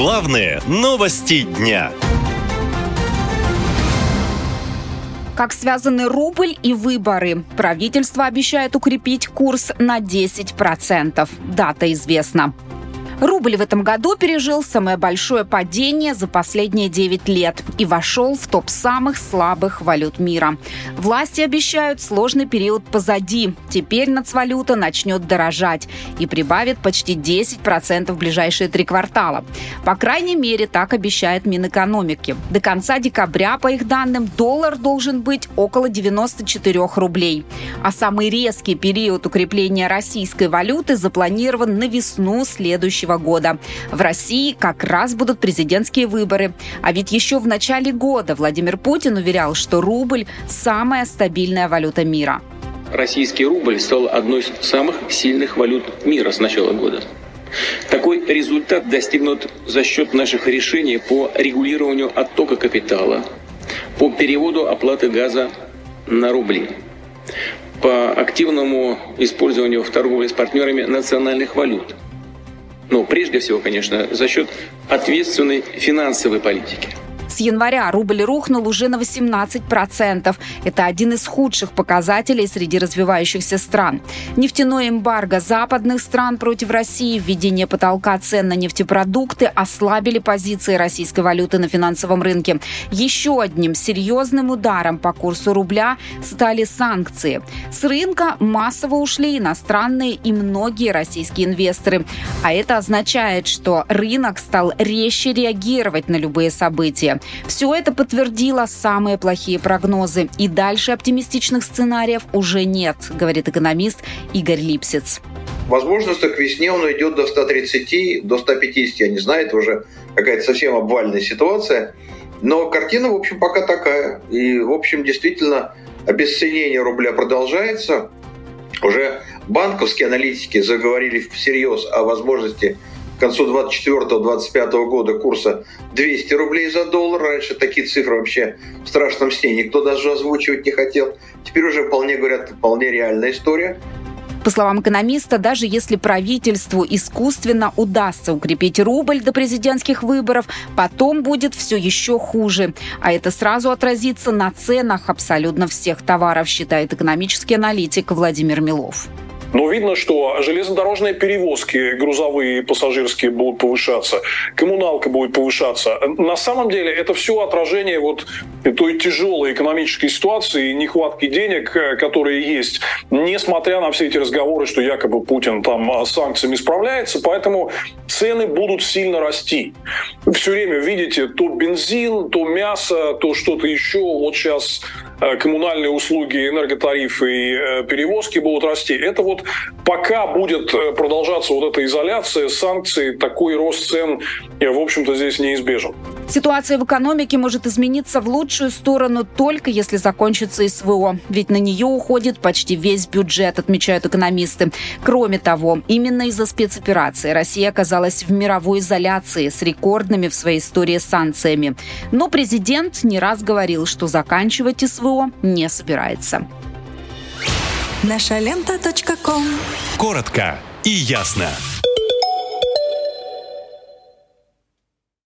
Главные новости дня. Как связаны рубль и выборы? Правительство обещает укрепить курс на 10%. Дата известна. Рубль в этом году пережил самое большое падение за последние 9 лет и вошел в топ самых слабых валют мира. Власти обещают, сложный период позади. Теперь нацвалюта начнет дорожать и прибавит почти 10% в ближайшие 3 квартала. По крайней мере, так обещает Минэкономики. До конца декабря, по их данным, доллар должен быть около 94 рублей. А самый резкий период укрепления российской валюты запланирован на весну следующего года. В России как раз будут президентские выборы. А ведь еще в начале года Владимир Путин уверял, что рубль – самая стабильная валюта мира. Российский рубль стал одной из самых сильных валют мира с начала года. Такой результат достигнут за счет наших решений по регулированию оттока капитала, по переводу оплаты газа на рубли, по активному использованию в торговле с партнерами национальных валют. Но прежде всего, конечно, за счет ответственной финансовой политики. С января рубль рухнул уже на 18%. Это один из худших показателей среди развивающихся стран. Нефтяное эмбарго западных стран против России, введение потолка цен на нефтепродукты ослабили позиции российской валюты на финансовом рынке. Еще одним серьезным ударом по курсу рубля стали санкции. С рынка массово ушли иностранные и многие российские инвесторы. А это означает, что рынок стал резче реагировать на любые события. Все это подтвердило самые плохие прогнозы. И дальше оптимистичных сценариев уже нет, говорит экономист Игорь Липсиц. Возможно, что к весне он уйдет до 130, до 150, я не знаю, это уже какая-то совсем обвальная ситуация. Но картина, в общем, пока такая. И, в общем, действительно, обесценение рубля продолжается. Уже банковские аналитики заговорили всерьез о возможности к концу 2024-2025 года курса 200 рублей за доллар. Раньше такие цифры вообще в страшном сне никто даже озвучивать не хотел. Теперь уже вполне говорят, вполне реальная история. По словам экономиста, даже если правительству искусственно удастся укрепить рубль до президентских выборов, потом будет все еще хуже. А это сразу отразится на ценах абсолютно всех товаров, считает экономический аналитик Владимир Милов. Но видно, что железнодорожные перевозки, грузовые и пассажирские, будут повышаться, коммуналка будет повышаться. На самом деле это все отражение вот той тяжелой экономической ситуации и нехватки денег, которые есть, несмотря на все эти разговоры, что якобы Путин там с санкциями справляется, поэтому цены будут сильно расти. Все время видите то бензин, то мясо, то что-то еще. Вот сейчас коммунальные услуги, энерготарифы и перевозки будут расти. Это вот пока будет продолжаться вот эта изоляция, санкции, такой рост цен, в общем-то, здесь неизбежен. Ситуация в экономике может измениться в лучшую сторону только если закончится СВО. Ведь на нее уходит почти весь бюджет, отмечают экономисты. Кроме того, именно из-за спецоперации Россия оказалась в мировой изоляции с рекордными в своей истории санкциями. Но президент не раз говорил, что заканчивать СВО не собирается. Наша лента.ком. Коротко и ясно.